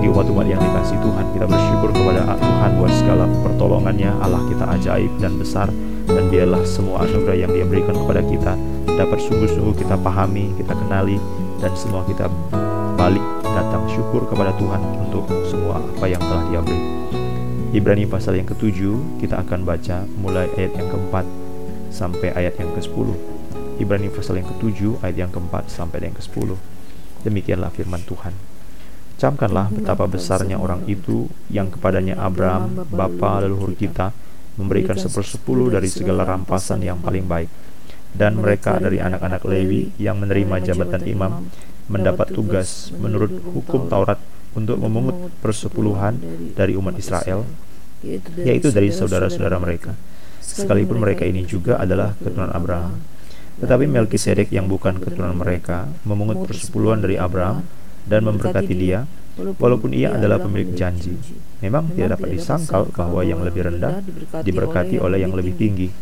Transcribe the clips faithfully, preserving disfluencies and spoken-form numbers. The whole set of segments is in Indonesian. bagi umat-umat yang dikasih Tuhan. Kita bersyukur kepada Tuhan buat segala pertolongannya. Allah kita ajaib dan besar, dan biarlah semua anugerah yang Dia berikan kepada kita dapat sungguh-sungguh kita pahami, kita kenali, dan semua kita balik datang syukur kepada Tuhan untuk semua apa yang telah Dia beri. Ibrani pasal yang ketujuh, kita akan baca mulai ayat yang keempat sampai ayat yang kesepuluh. Ibrani pasal yang ketujuh, ayat yang keempat sampai yang kesepuluh. Demikianlah firman Tuhan. Camkanlah betapa besarnya orang itu yang kepadanya Abraham, bapa leluhur kita, memberikan sepersepuluh dari segala rampasan yang paling baik. Dan mereka dari anak-anak Lewi yang menerima jabatan imam mendapat tugas menurut hukum Taurat untuk memungut persepuluhan dari umat Israel, yaitu dari saudara-saudara mereka. Sekalipun mereka ini juga adalah keturunan Abraham. Tetapi Melchizedek yang bukan keturunan mereka memungut persepuluhan dari Abraham dan memberkati dia, walaupun ia adalah pemilik janji. Memang tidak dapat disangkal bahwa yang lebih rendah diberkati oleh yang lebih tinggi.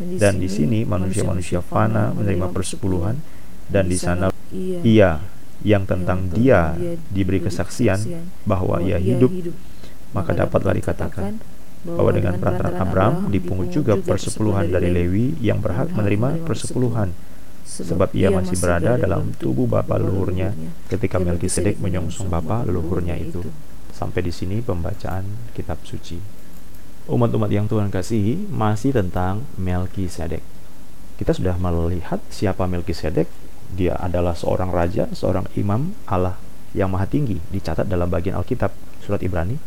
Dan di sini manusia-manusia fana menerima persepuluhan, dan di sana ia yang tentang dia diberi kesaksian bahwa ia hidup, maka dapatlah dikatakan bahwa dengan perantaraan Abraham dipungut juga persepuluhan dari Lewi yang berhak menerima persepuluhan, sebab ia masih berada dalam tubuh bapa leluhurnya ketika Melkisedek menyongsong bapa leluhurnya itu. Sampai di sini pembacaan kitab suci. Umat-umat yang Tuhan kasihi, masih tentang Melkisedek. Kita sudah melihat siapa Melkisedek. Dia adalah seorang raja, seorang imam Allah yang maha tinggi, dicatat dalam bagian Alkitab surat Ibrani.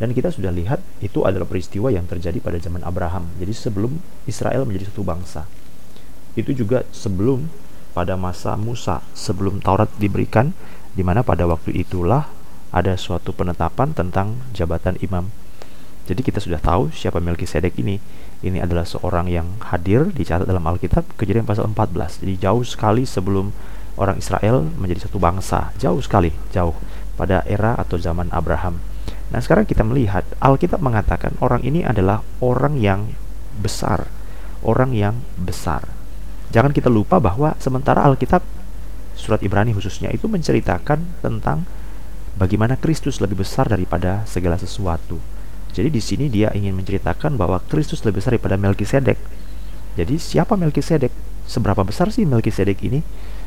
Dan kita sudah lihat itu adalah peristiwa yang terjadi pada zaman Abraham, jadi sebelum Israel menjadi satu bangsa. Itu juga sebelum pada masa Musa, sebelum Taurat diberikan, di mana pada waktu itulah ada suatu penetapan tentang jabatan imam. Jadi kita sudah tahu siapa Melkisedek ini. Ini adalah seorang yang hadir dicatat dalam Alkitab Kejadian pasal empat belas. Jadi jauh sekali sebelum orang Israel menjadi satu bangsa. Jauh sekali, jauh pada era atau zaman Abraham. Nah, sekarang kita melihat Alkitab mengatakan orang ini adalah orang yang besar. Orang yang besar. Jangan kita lupa bahwa sementara Alkitab surat Ibrani khususnya itu menceritakan tentang bagaimana Kristus lebih besar daripada segala sesuatu. Jadi di sini dia ingin menceritakan bahwa Kristus lebih besar daripada Melkisedek. Jadi siapa Melkisedek? Seberapa besar sih Melkisedek ini?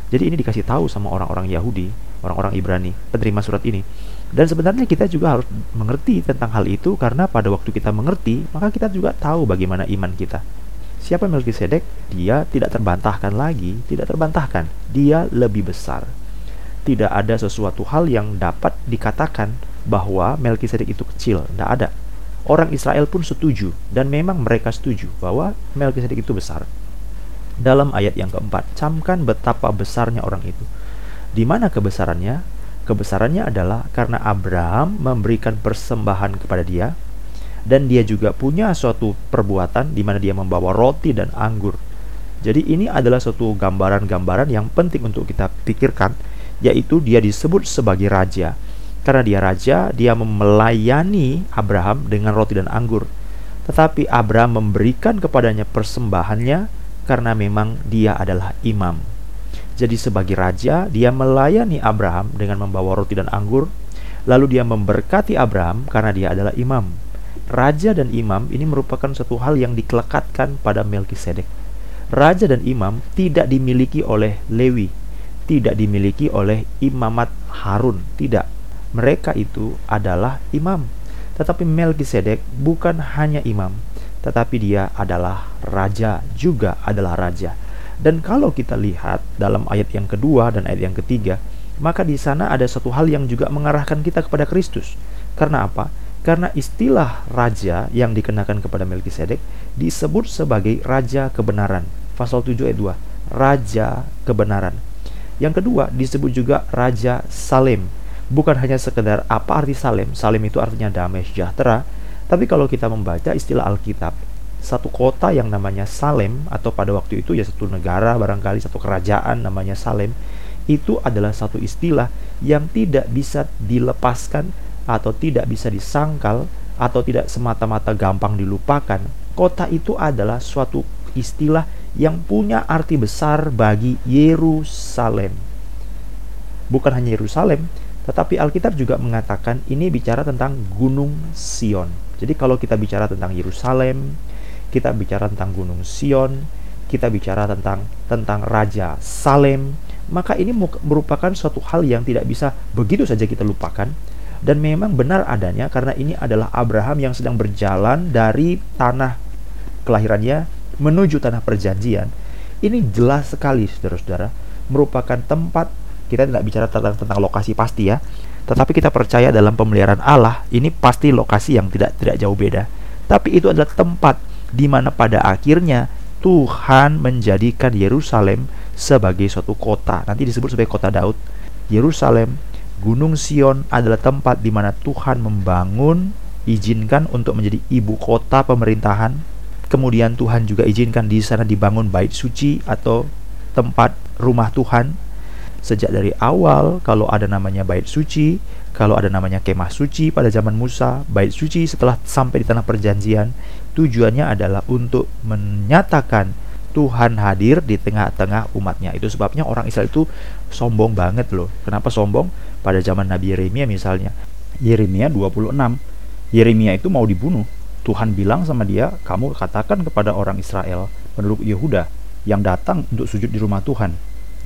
Jadi ini dikasih tahu sama orang-orang Yahudi, orang-orang Ibrani, penerima surat ini. Dan sebenarnya kita juga harus mengerti tentang hal itu, karena pada waktu kita mengerti, maka kita juga tahu bagaimana iman kita. Siapa Melkisedek? Dia tidak terbantahkan lagi, tidak terbantahkan. Dia lebih besar. Tidak ada sesuatu hal yang dapat dikatakan bahwa Melkisedek itu kecil, tidak ada. Orang Israel pun setuju, dan memang mereka setuju bahwa Melkisedek itu besar. Dalam ayat yang keempat, camkan betapa besarnya orang itu. Di mana kebesarannya? Kebesarannya adalah karena Abraham memberikan persembahan kepada dia, dan dia juga punya suatu perbuatan di mana dia membawa roti dan anggur. Jadi ini adalah suatu gambaran-gambaran yang penting untuk kita pikirkan, yaitu dia disebut sebagai raja. Karena dia raja, dia melayani Abraham dengan roti dan anggur. Tetapi Abraham memberikan kepadanya persembahannya karena memang dia adalah imam. Jadi sebagai raja, dia melayani Abraham dengan membawa roti dan anggur. Lalu dia memberkati Abraham karena dia adalah imam. Raja dan imam ini merupakan satu hal yang dikelekatkan pada Melkisedek. Raja dan imam tidak dimiliki oleh Lewi, tidak dimiliki oleh imamat Harun, tidak. Mereka itu adalah imam. Tetapi Melkisedek bukan hanya imam, tetapi dia adalah raja, juga adalah raja. Dan kalau kita lihat dalam ayat yang kedua dan ayat yang ketiga, maka di sana ada satu hal yang juga mengarahkan kita kepada Kristus. Karena apa? Karena istilah raja yang dikenakan kepada Melkisedek disebut sebagai raja kebenaran. Pasal tujuh ayat dua, raja kebenaran. Yang kedua disebut juga raja Salem. Bukan hanya sekedar apa arti Salem. Salem itu artinya damai sejahtera. Tapi kalau kita membaca istilah Alkitab, satu kota yang namanya Salem, atau pada waktu itu ya satu negara barangkali, satu kerajaan namanya Salem, itu adalah satu istilah yang tidak bisa dilepaskan, atau tidak bisa disangkal, atau tidak semata-mata gampang dilupakan. Kota itu adalah suatu istilah yang punya arti besar bagi Yerusalem. Bukan hanya Yerusalem, Tetapi Alkitab juga mengatakan ini bicara tentang Gunung Sion. Jadi kalau kita bicara tentang Yerusalem, kita bicara tentang Gunung Sion, kita bicara tentang tentang Raja Salem, maka ini merupakan suatu hal yang tidak bisa begitu saja kita lupakan. Dan memang benar adanya, karena ini adalah Abraham yang sedang berjalan dari tanah kelahirannya menuju tanah perjanjian. Ini jelas sekali, saudara-saudara, merupakan tempat. Kita tidak bicara tentang, tentang lokasi pasti ya, tetapi kita percaya dalam pemeliharaan Allah ini pasti lokasi yang tidak tidak jauh beda. Tapi itu adalah tempat di mana pada akhirnya Tuhan menjadikan Yerusalem sebagai suatu kota. Nanti disebut sebagai kota Daud. Yerusalem, Gunung Sion adalah tempat di mana Tuhan membangun, izinkan untuk menjadi ibu kota pemerintahan. Kemudian Tuhan juga izinkan di sana dibangun bait suci atau tempat rumah Tuhan. Sejak dari awal, kalau ada namanya bait suci, kalau ada namanya kemah suci pada zaman Musa, bait suci setelah sampai di tanah perjanjian, tujuannya adalah untuk menyatakan Tuhan hadir di tengah-tengah umatnya. Itu sebabnya orang Israel itu sombong banget loh. Kenapa sombong? Pada zaman Nabi Yeremia misalnya, Yeremia dua puluh enam, Yeremia itu mau dibunuh. Tuhan bilang sama dia, kamu katakan kepada orang Israel, penduduk Yehuda, yang datang untuk sujud di rumah Tuhan,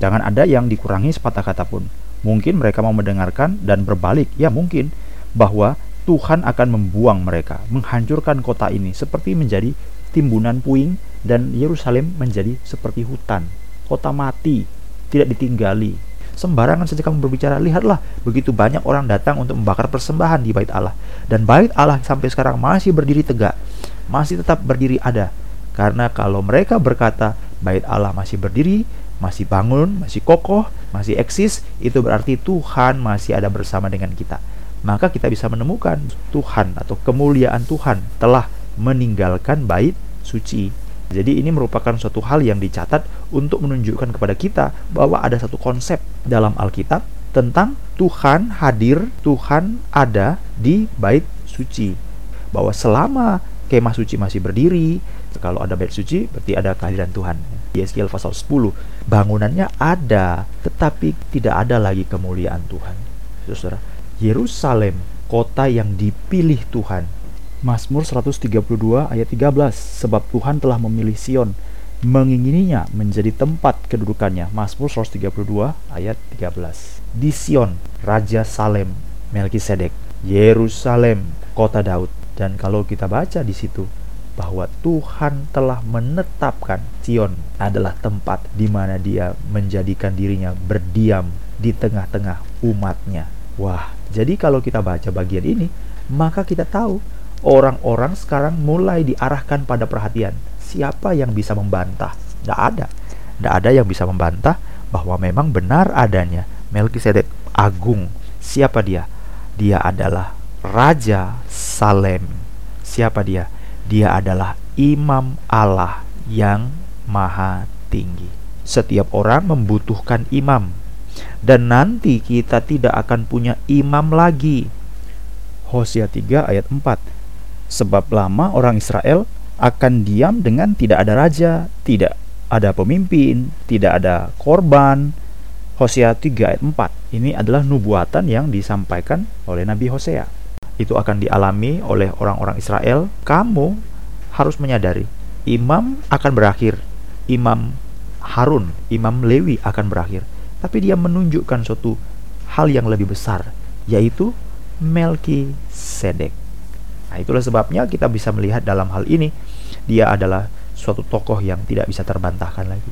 jangan ada yang dikurangi sepatah kata pun. Mungkin mereka mau mendengarkan dan berbalik. Ya mungkin bahwa Tuhan akan membuang mereka, menghancurkan kota ini seperti menjadi timbunan puing dan Yerusalem menjadi seperti hutan, kota mati, tidak ditinggali. Sembarangan saja kamu berbicara. Lihatlah, begitu banyak orang datang untuk membakar persembahan di bait Allah, dan bait Allah sampai sekarang masih berdiri tegak, masih tetap berdiri ada. Karena kalau mereka berkata bait Allah masih berdiri, masih bangun, masih kokoh, masih eksis, itu berarti Tuhan masih ada bersama dengan kita. Maka kita bisa menemukan Tuhan atau kemuliaan Tuhan telah meninggalkan bait suci. Jadi ini merupakan suatu hal yang dicatat untuk menunjukkan kepada kita bahwa ada satu konsep dalam Alkitab tentang Tuhan hadir, Tuhan ada di bait suci. Bahwa selama kemah suci masih berdiri, kalau ada bait suci berarti ada kehadiran Tuhan. Yehezkiel pasal sepuluh, bangunannya ada tetapi tidak ada lagi kemuliaan Tuhan. Saudara, Yerusalem, kota yang dipilih Tuhan. Mazmur seratus tiga puluh dua ayat tiga belas, sebab Tuhan telah memilih Sion, mengingininya menjadi tempat kedudukannya. Mazmur seratus tiga puluh dua ayat tiga belas. Di Sion, Raja Salem, Melchizedek, Yerusalem, kota Daud. Dan kalau kita baca di situ bahwa Tuhan telah menetapkan Sion adalah tempat di mana dia menjadikan dirinya berdiam di tengah-tengah umatnya. Wah, jadi kalau kita baca bagian ini, maka kita tahu orang-orang sekarang mulai diarahkan pada perhatian. Siapa yang bisa membantah? Tidak ada. Tidak ada yang bisa membantah bahwa memang benar adanya Melchizedek Agung. Siapa dia? Dia adalah Raja Salem. Siapa dia? Dia adalah imam Allah yang maha tinggi. Setiap orang membutuhkan imam. Dan nanti kita tidak akan punya imam lagi. Hosea tiga ayat empat. Sebab lama orang Israel akan diam dengan tidak ada raja, tidak ada pemimpin, tidak ada korban. Hosea tiga ayat empat. Ini adalah nubuatan yang disampaikan oleh Nabi Hosea. Itu akan dialami oleh orang-orang Israel. Kamu harus menyadari, imam akan berakhir. Imam Harun, imam Lewi akan berakhir. Tapi dia menunjukkan suatu hal yang lebih besar, yaitu Melchizedek. Nah, itulah sebabnya kita bisa melihat dalam hal ini, dia adalah suatu tokoh yang tidak bisa terbantahkan lagi.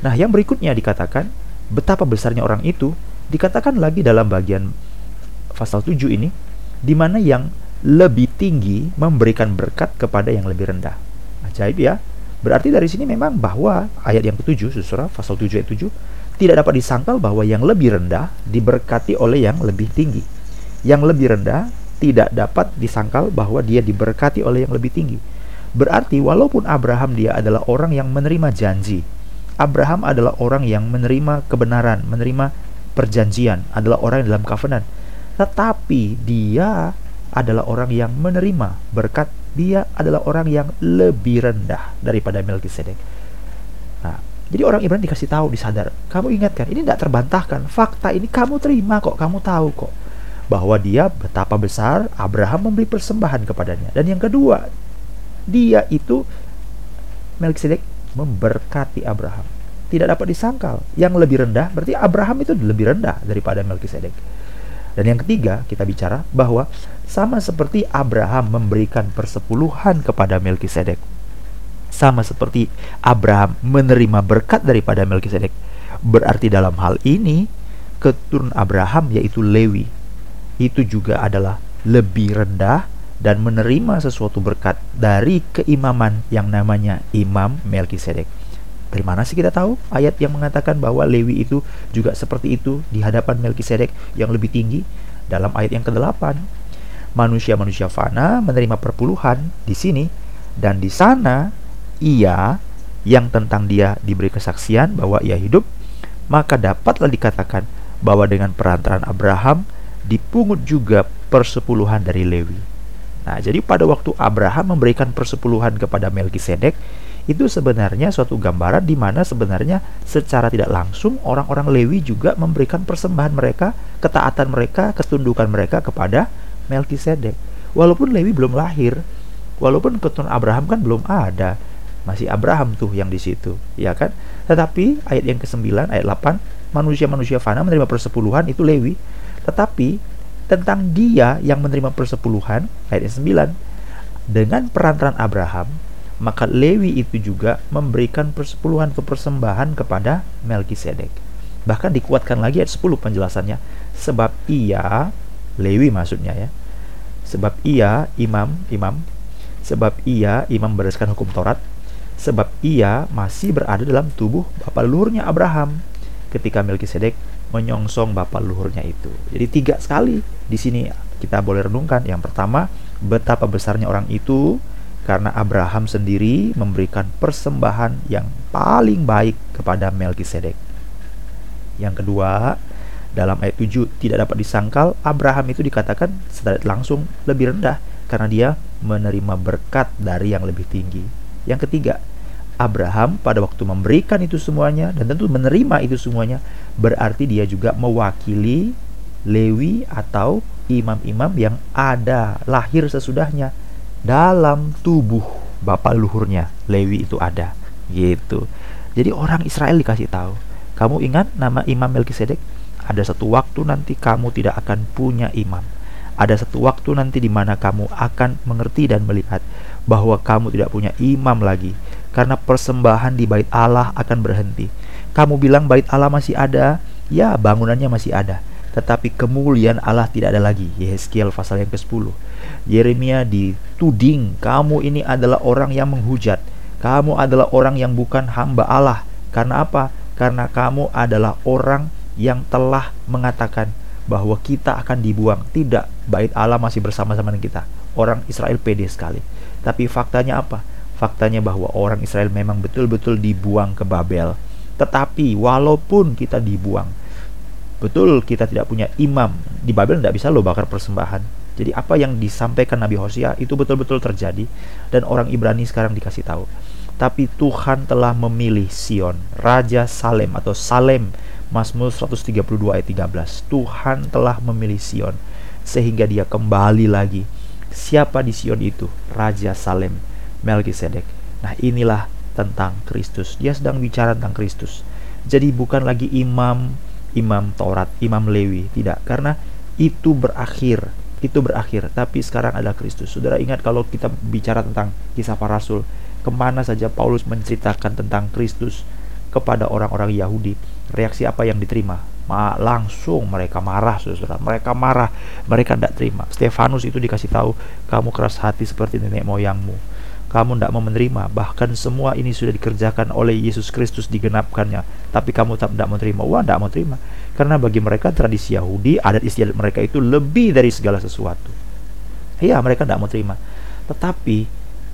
Nah, yang berikutnya dikatakan, betapa besarnya orang itu, dikatakan lagi dalam bagian pasal tujuh ini, di mana yang lebih tinggi memberikan berkat kepada yang lebih rendah. Ajaib ya. Berarti dari sini memang bahwa ayat yang ketujuh, saudara, pasal tujuh ayat tujuh, tidak dapat disangkal bahwa yang lebih rendah diberkati oleh yang lebih tinggi. Yang lebih rendah tidak dapat disangkal bahwa dia diberkati oleh yang lebih tinggi. Berarti walaupun Abraham dia adalah orang yang menerima janji, Abraham adalah orang yang menerima kebenaran, menerima perjanjian, adalah orang yang dalam covenant, tetapi dia adalah orang yang menerima berkat. Dia adalah orang yang lebih rendah daripada Melchizedek. Nah, Jadi orang Ibrani dikasih tahu, disadar. Kamu ingatkan, ini tidak terbantahkan. Fakta ini kamu terima kok, kamu tahu kok. Bahwa dia betapa besar Abraham memberi persembahan kepadanya. Dan yang kedua, dia itu Melchizedek memberkati Abraham. Tidak dapat disangkal. Yang lebih rendah, berarti Abraham itu lebih rendah daripada Melchizedek. Dan yang ketiga, kita bicara bahwa sama seperti Abraham memberikan persepuluhan kepada Melchizedek, sama seperti Abraham menerima berkat daripada Melchizedek. Berarti dalam hal ini, keturunan Abraham yaitu Lewi, itu juga adalah lebih rendah dan menerima sesuatu berkat dari keimaman yang namanya Imam Melchizedek. Dari mana sih kita tahu ayat yang mengatakan bahwa Lewi itu juga seperti itu di hadapan Melkisedek yang lebih tinggi? Dalam ayat yang kedelapan, manusia-manusia fana menerima perpuluhan di sini dan di sana, ia yang tentang dia diberi kesaksian bahwa ia hidup, maka dapatlah dikatakan bahwa dengan perantaraan Abraham dipungut juga persepuluhan dari Lewi. Nah, jadi pada waktu Abraham memberikan persepuluhan kepada Melkisedek, itu sebenarnya suatu gambaran di mana sebenarnya secara tidak langsung orang-orang Lewi juga memberikan persembahan mereka, ketaatan mereka, ketundukan mereka kepada Melkisedek. Walaupun Lewi belum lahir, walaupun keturunan Abraham kan belum ada, masih Abraham tuh yang di situ, ya kan? Tetapi ayat yang kesembilan, ayat delapan, manusia-manusia fana menerima persepuluhan itu Lewi, tetapi tentang dia yang menerima persepuluhan, ayat yang sembilan, dengan perantaran Abraham, maka Lewi itu juga memberikan persepuluhan kepersembahan kepada Melkisedek. Bahkan dikuatkan lagi ayat sepuluh penjelasannya. Sebab ia, Lewi maksudnya ya, sebab ia imam, imam, sebab ia imam berdasarkan hukum Taurat, sebab ia masih berada dalam tubuh bapa luhurnya Abraham ketika Melkisedek menyongsong bapa luhurnya itu. Jadi tiga sekali di sini kita boleh renungkan. Yang pertama, betapa besarnya orang itu karena Abraham sendiri memberikan persembahan yang paling baik kepada Melkisedek. Yang kedua, dalam ayat tujuh, tidak dapat disangkal Abraham itu dikatakan secara langsung lebih rendah karena dia menerima berkat dari yang lebih tinggi. Yang ketiga, Abraham pada waktu memberikan itu semuanya dan tentu menerima itu semuanya, berarti dia juga mewakili Lewi atau imam-imam yang ada lahir sesudahnya dalam tubuh bapa luhurnya Lewi itu ada gitu. Jadi orang Israel dikasih tahu, kamu ingat nama Imam Melkisedek? Ada satu waktu nanti kamu tidak akan punya imam. Ada satu waktu nanti di mana kamu akan mengerti dan melihat bahwa kamu tidak punya imam lagi karena persembahan di bait Allah akan berhenti. Kamu bilang bait Allah masih ada, ya bangunannya masih ada, tetapi kemuliaan Allah tidak ada lagi. Yehezkiel pasal yang kesepuluh. Yeremia dituding, kamu ini adalah orang yang menghujat, kamu adalah orang yang bukan hamba Allah. Karena apa? Karena kamu adalah orang yang telah mengatakan bahwa kita akan dibuang. Tidak, bait Allah masih bersama-sama dengan kita. Orang Israel pede sekali. Tapi faktanya apa? Faktanya bahwa orang Israel memang betul-betul dibuang ke Babel. Tetapi walaupun kita dibuang, betul kita tidak punya imam, di Babel tidak bisa lo bakar persembahan. Jadi apa yang disampaikan Nabi Hosea itu betul-betul terjadi. Dan orang Ibrani sekarang dikasih tahu, tapi Tuhan telah memilih Sion, Raja Salem atau Salem, Mazmur seratus tiga puluh dua ayat tiga belas. Tuhan telah memilih Sion sehingga dia kembali lagi. Siapa di Sion itu? Raja Salem, Melkisedek. Nah, inilah tentang Kristus. Dia sedang bicara tentang Kristus. Jadi bukan lagi imam Imam Taurat, Imam Lewi, tidak, karena itu berakhir, itu berakhir, tapi sekarang adalah Kristus. Saudara ingat kalau kita bicara tentang Kisah Para Rasul, kemana saja Paulus menceritakan tentang Kristus kepada orang-orang Yahudi, reaksi apa yang diterima? Ma, langsung mereka marah, saudara, mereka marah, mereka tidak terima. Stefanus itu dikasih tahu, kamu keras hati seperti nenek moyangmu, kamu tidak mau menerima, bahkan semua ini sudah dikerjakan oleh Yesus Kristus, digenapkannya, tapi kamu tak tidak mau terima. Wah, tidak mau terima, karena bagi mereka tradisi Yahudi, adat istiadat mereka itu lebih dari segala sesuatu. Iya, mereka tidak mau terima. Tetapi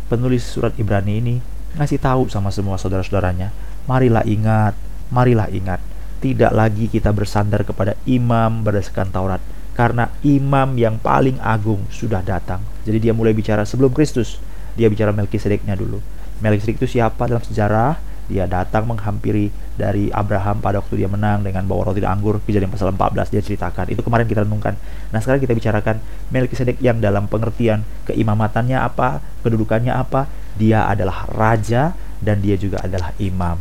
penulis surat Ibrani ini ngasih tahu sama semua saudara-saudaranya, marilah ingat, marilah ingat, tidak lagi kita bersandar kepada imam berdasarkan Taurat, karena imam yang paling agung sudah datang. Jadi dia mulai bicara sebelum Kristus. Dia bicara Melkisedeknya dulu. Melkisedek itu siapa dalam sejarah? Dia datang menghampiri dari Abraham pada waktu dia menang dengan bawa roti dan anggur. Kejadian pasal empat belas dia ceritakan. Itu kemarin kita renungkan. Nah, sekarang kita bicarakan Melchizedek yang dalam pengertian keimamatannya apa, kedudukannya apa. Dia adalah raja dan dia juga adalah imam.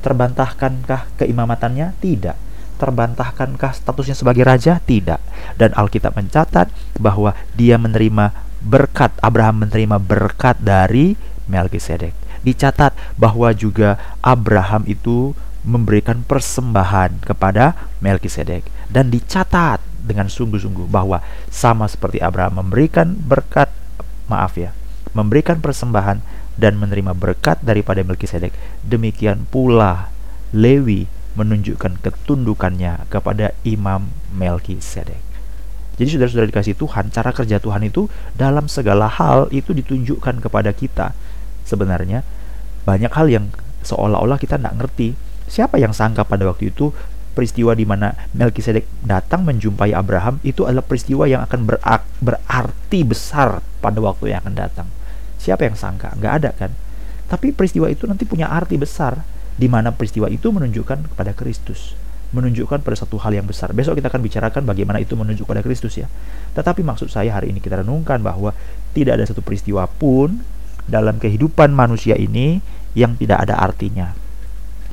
Terbantahkankah keimamatannya? Tidak. Terbantahkankah statusnya sebagai raja? Tidak. Dan Alkitab mencatat bahwa dia menerima berkat, Abraham menerima berkat dari Melchizedek. Dicatat bahwa juga Abraham itu memberikan persembahan kepada Melchizedek, dan dicatat dengan sungguh-sungguh bahwa sama seperti Abraham memberikan berkat, maaf ya, memberikan persembahan dan menerima berkat daripada Melchizedek, demikian pula Lewi menunjukkan ketundukannya kepada imam Melchizedek. Jadi saudara-saudara dikasih Tuhan, cara kerja Tuhan itu dalam segala hal itu ditunjukkan kepada kita. Sebenarnya banyak hal yang seolah-olah kita tidak ngerti. Siapa yang sangka pada waktu itu peristiwa di mana Melchizedek datang menjumpai Abraham itu adalah peristiwa yang akan berak- berarti besar pada waktu yang akan datang. Siapa yang sangka? Nggak ada kan? Tapi peristiwa itu nanti punya arti besar, di mana peristiwa itu menunjukkan kepada Kristus, menunjukkan pada satu hal yang besar. Besok kita akan bicarakan bagaimana itu menunjuk pada Kristus ya. Tetapi maksud saya hari ini kita renungkan bahwa tidak ada satu peristiwa pun dalam kehidupan manusia ini yang tidak ada artinya.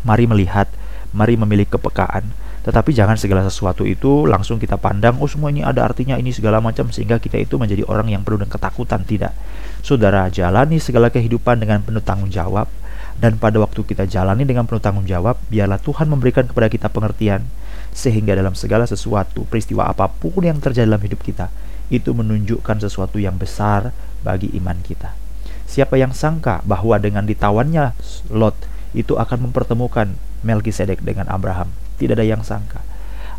Mari melihat, mari memiliki kepekaan. Tetapi jangan segala sesuatu itu langsung kita pandang, oh semua ini ada artinya, ini segala macam, sehingga kita itu menjadi orang yang penuh dengan ketakutan. Tidak. Saudara, jalani segala kehidupan dengan penuh tanggung jawab. Dan pada waktu kita jalani dengan penuh tanggung jawab, biarlah Tuhan memberikan kepada kita pengertian, sehingga dalam segala sesuatu, peristiwa apapun yang terjadi dalam hidup kita, itu menunjukkan sesuatu yang besar bagi iman kita. Siapa yang sangka bahwa dengan ditawannya Lot itu akan mempertemukan Melchizedek dengan Abraham? Tidak ada yang sangka.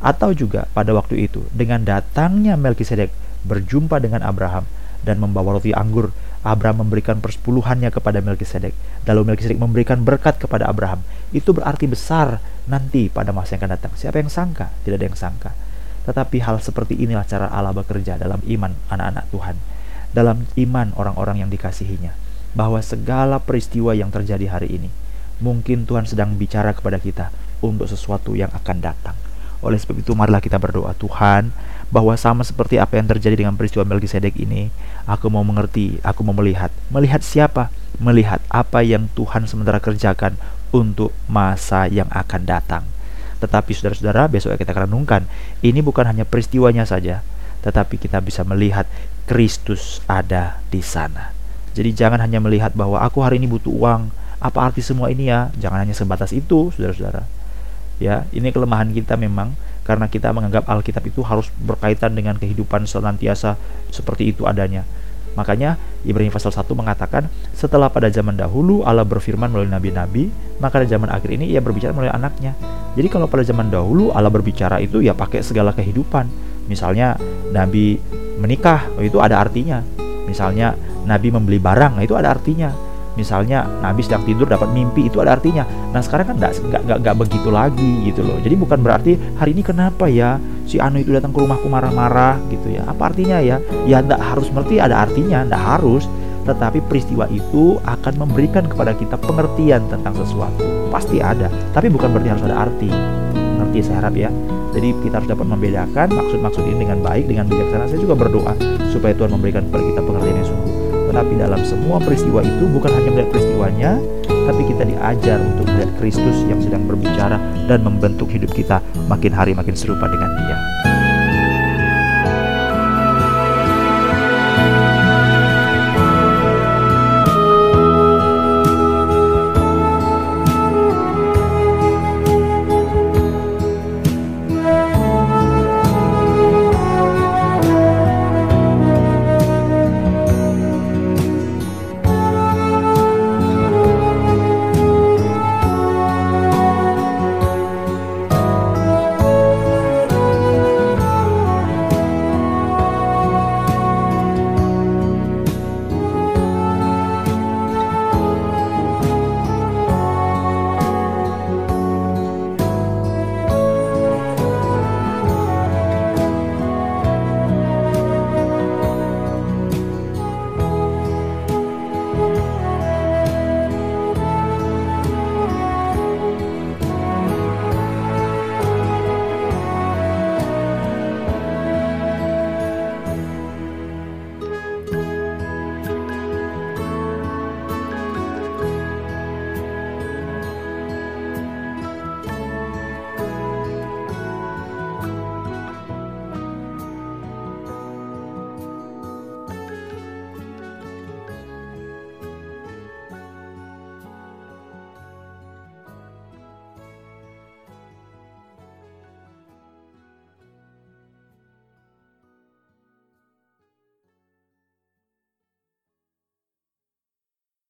Atau juga pada waktu itu, dengan datangnya Melchizedek berjumpa dengan Abraham dan membawa roti anggur, Abraham memberikan persepuluhannya kepada Melchizedek, lalu Melchizedek memberikan berkat kepada Abraham. Itu berarti besar nanti pada masa yang akan datang. Siapa yang sangka? Tidak ada yang sangka. Tetapi hal seperti inilah cara Allah bekerja dalam iman anak-anak Tuhan, dalam iman orang-orang yang dikasihinya, bahwa segala peristiwa yang terjadi hari ini, mungkin Tuhan sedang bicara kepada kita untuk sesuatu yang akan datang. Oleh sebab itu marilah kita berdoa, Tuhan, bahwa sama seperti apa yang terjadi dengan peristiwa Melchizedek ini, aku mau mengerti, aku mau melihat. Melihat siapa? Melihat apa yang Tuhan sementara kerjakan untuk masa yang akan datang. Tetapi saudara-saudara, besok kita akan renungkan, ini bukan hanya peristiwanya saja, tetapi kita bisa melihat Kristus ada di sana. Jadi jangan hanya melihat bahwa aku hari ini butuh uang, apa arti semua ini ya? Jangan hanya sebatas itu, saudara-saudara. Ya, ini kelemahan kita memang, karena kita menganggap Alkitab itu harus berkaitan dengan kehidupan senantiasa seperti itu adanya. Makanya Ibrani pasal satu mengatakan, setelah pada zaman dahulu Allah berfirman melalui nabi-nabi, maka di zaman akhir ini ia berbicara melalui anaknya. Jadi kalau pada zaman dahulu Allah berbicara itu ya pakai segala kehidupan. Misalnya nabi menikah, itu ada artinya. Misalnya nabi membeli barang, itu ada artinya. Misalnya nabi sedang tidur dapat mimpi, itu ada artinya. Nah sekarang kan nggak nggak begitu lagi gitu loh. Jadi bukan berarti hari ini kenapa ya si Anu itu datang ke rumahku marah-marah gitu ya. Apa artinya ya? Ya nggak harus ngerti ada artinya, nggak harus. Tetapi peristiwa itu akan memberikan kepada kita pengertian tentang sesuatu. Pasti ada, tapi bukan berarti harus ada arti. Ngerti saya harap ya. Jadi kita harus dapat membedakan maksud-maksud ini dengan baik, dengan bijaksana. Saya juga berdoa supaya Tuhan memberikan kepada kita pengertian yang sungguh. Tapi dalam semua peristiwa itu bukan hanya melihat peristiwanya, tapi kita diajar untuk melihat Kristus yang sedang berbicara dan membentuk hidup kita makin hari makin serupa dengan Dia.